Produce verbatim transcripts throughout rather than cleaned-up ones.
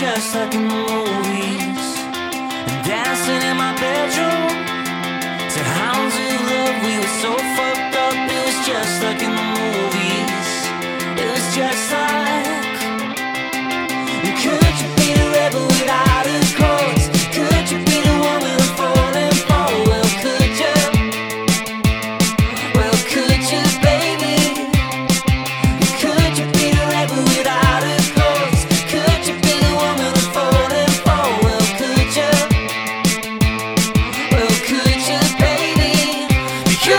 just like in the movies. Dancing in my bedroom to hounds of love. We were so fucked up. It was just like in the movies. It was just like. Could you be the rebel without a cause? Could you be the one we're falling for? Well, could you? Well, could you, baby? Could you be the rebel without a cause? Could you be the one we're falling for? Well, could you? Well, could you, baby? You,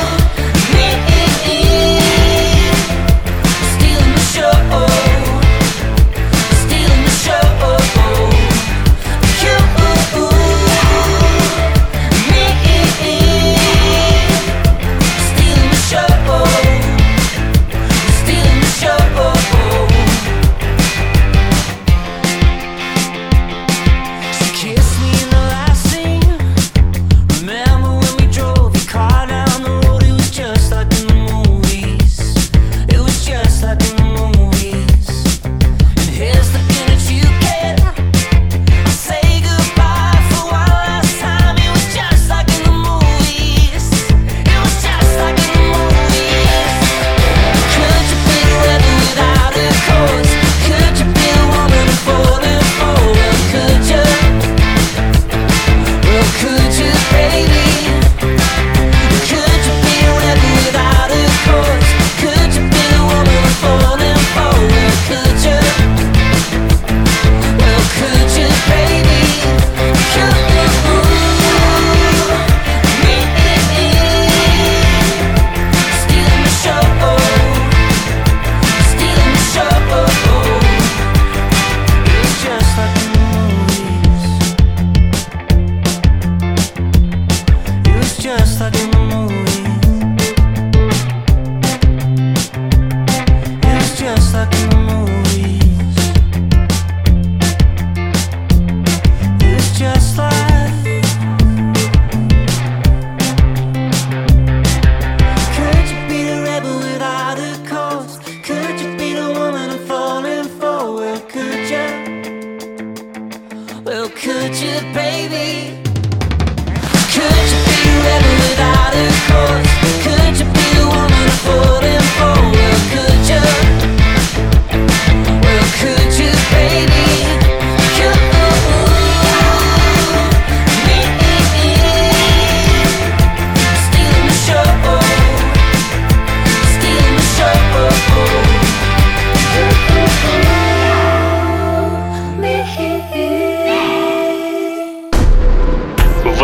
me, stealing the show.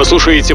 Слушайте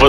Вы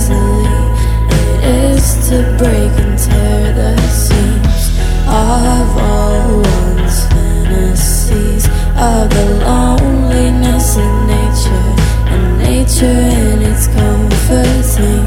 easily. It is to break and tear the seams of all one's fantasies, of the loneliness in nature, and nature in its comforting.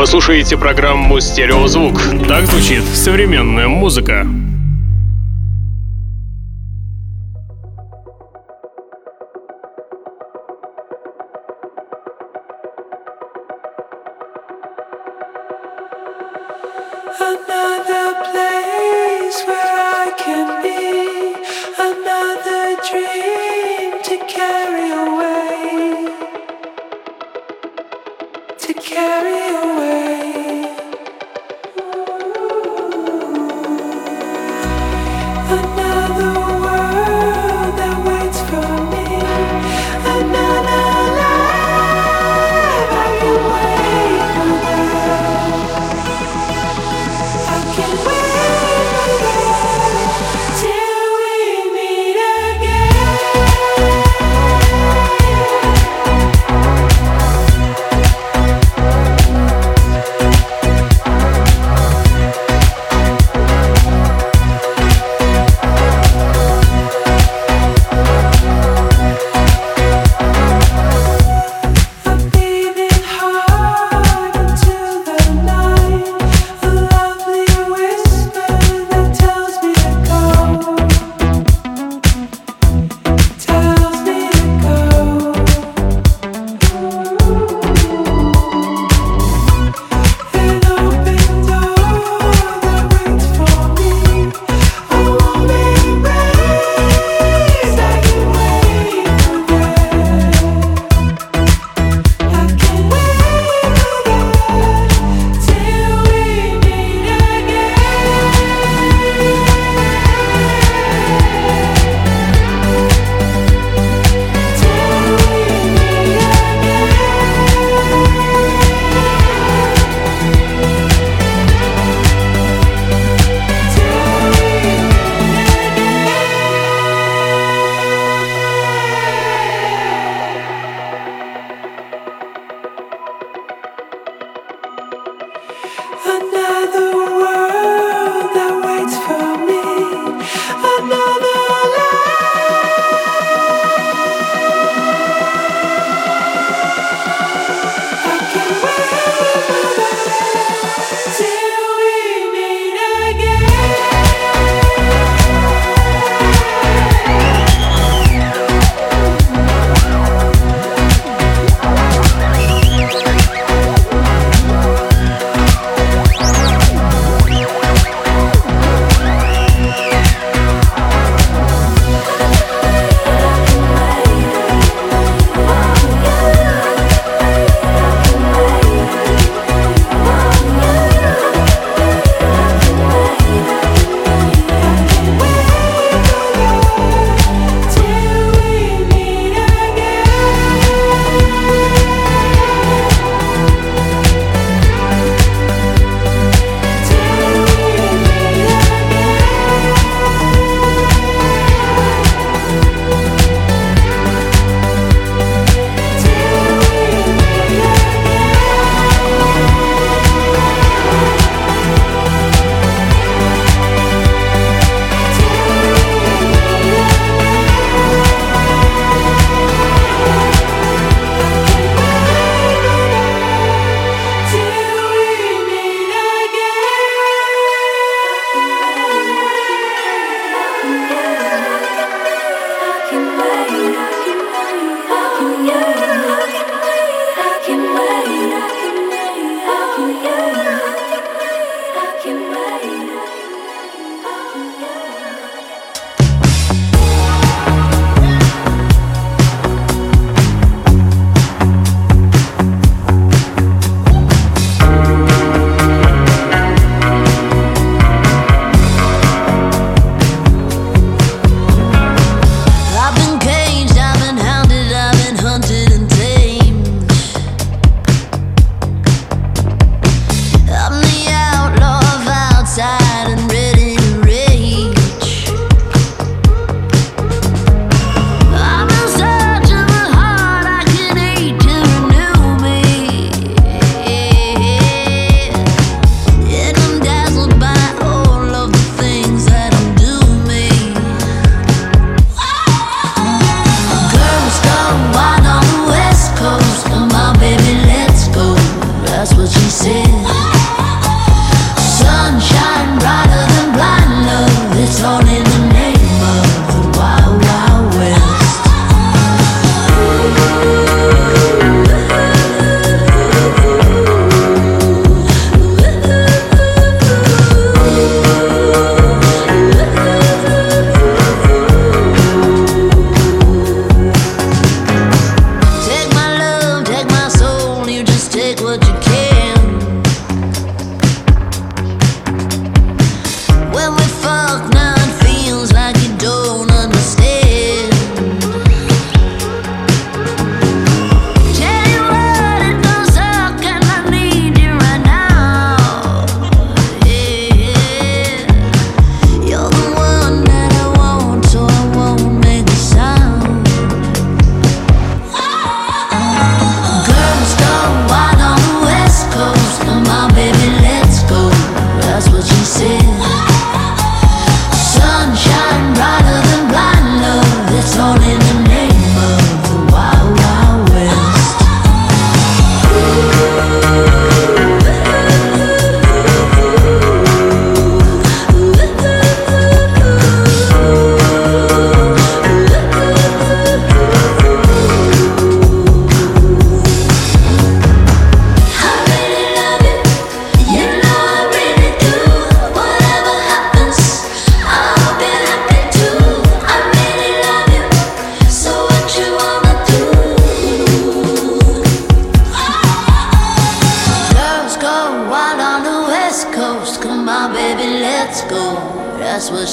Вы слушаете программу «Стереозвук». Так звучит современная музыка. Yeah.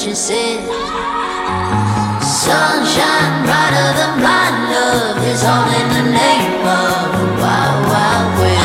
waitresses. Sunshine, brighter than blind love, is all in the name of the Wild Wild West.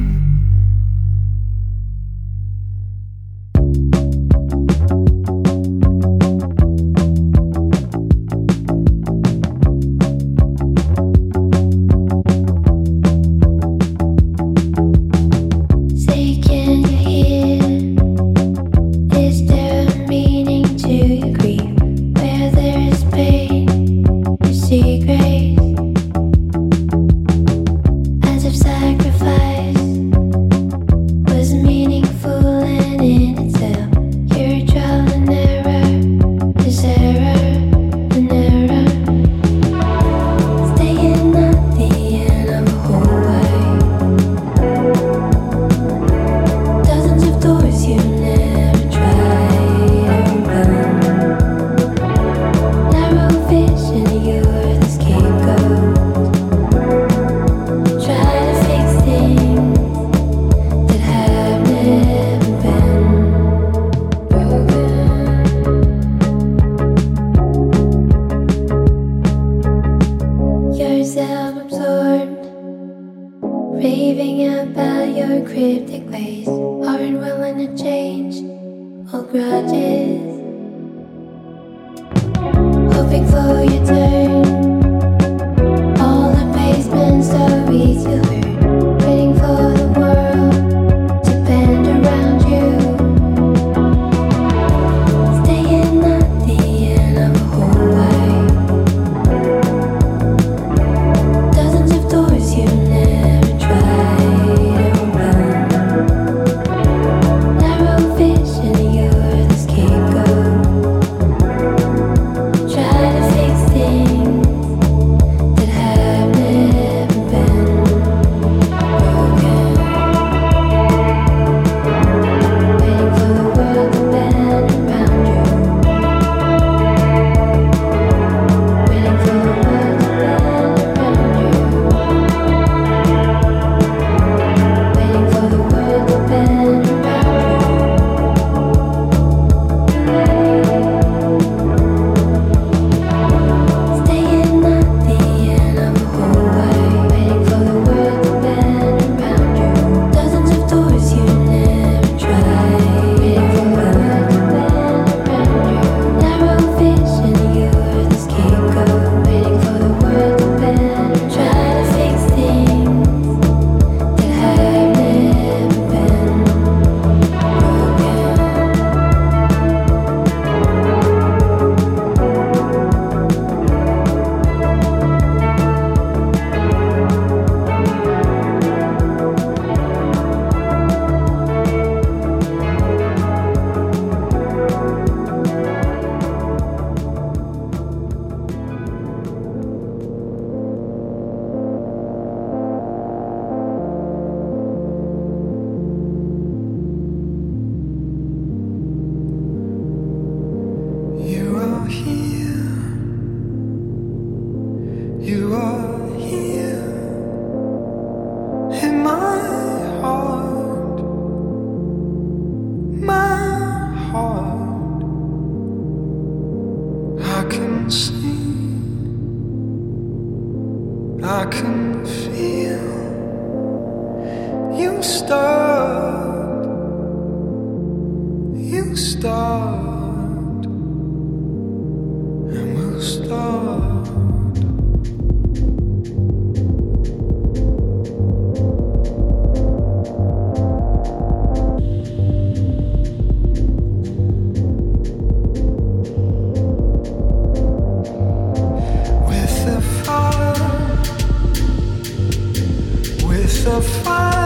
The fire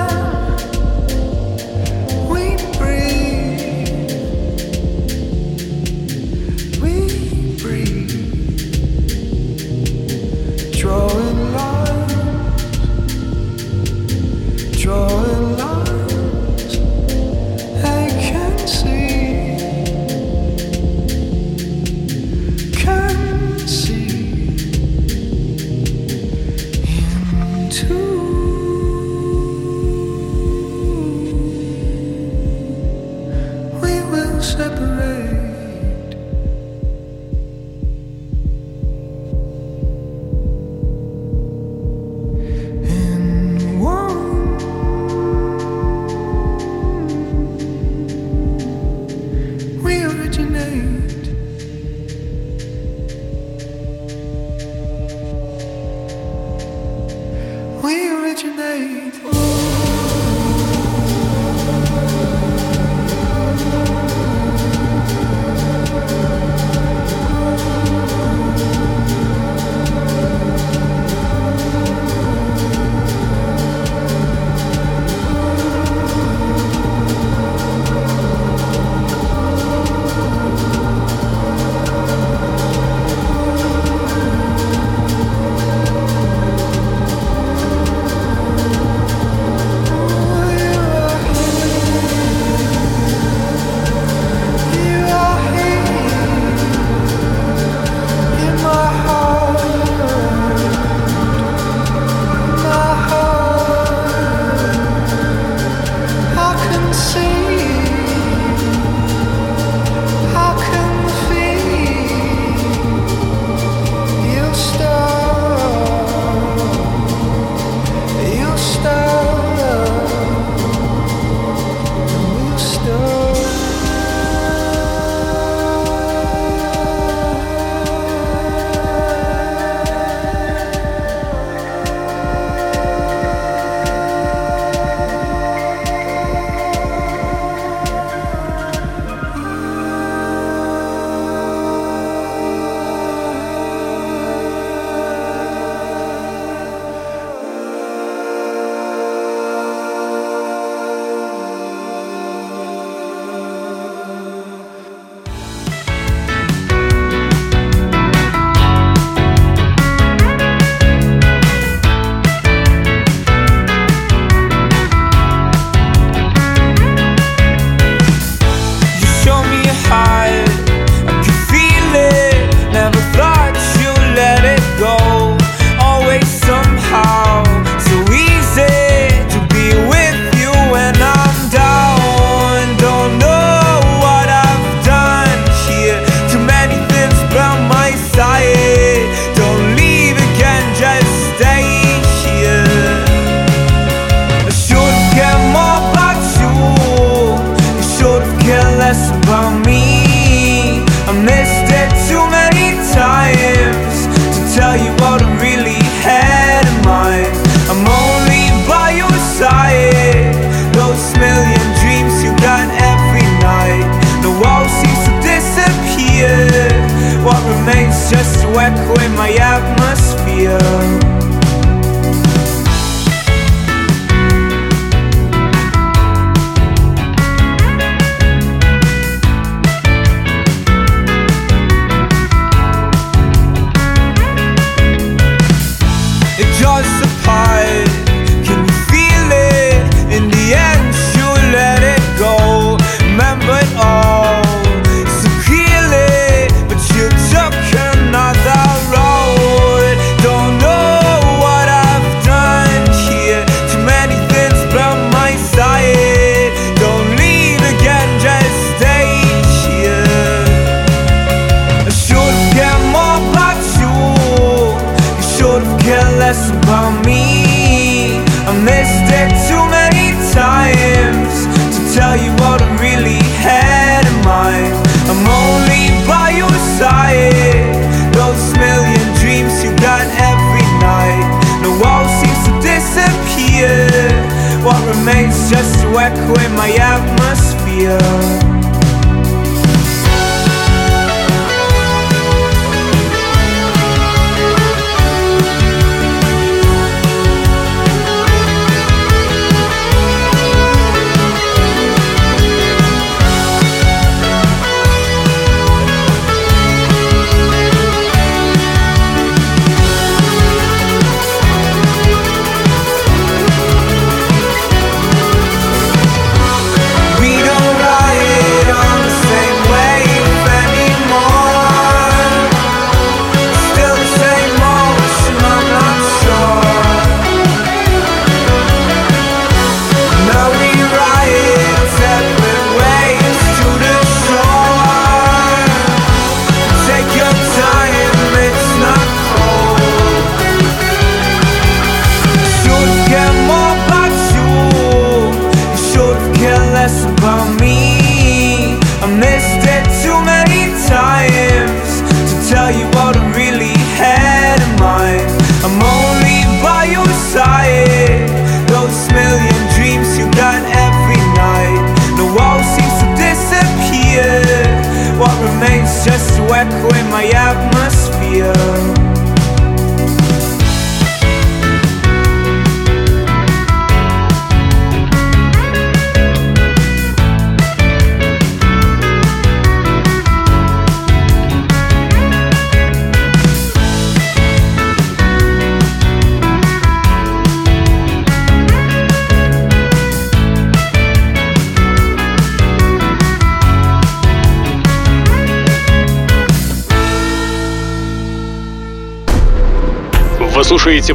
Слушаете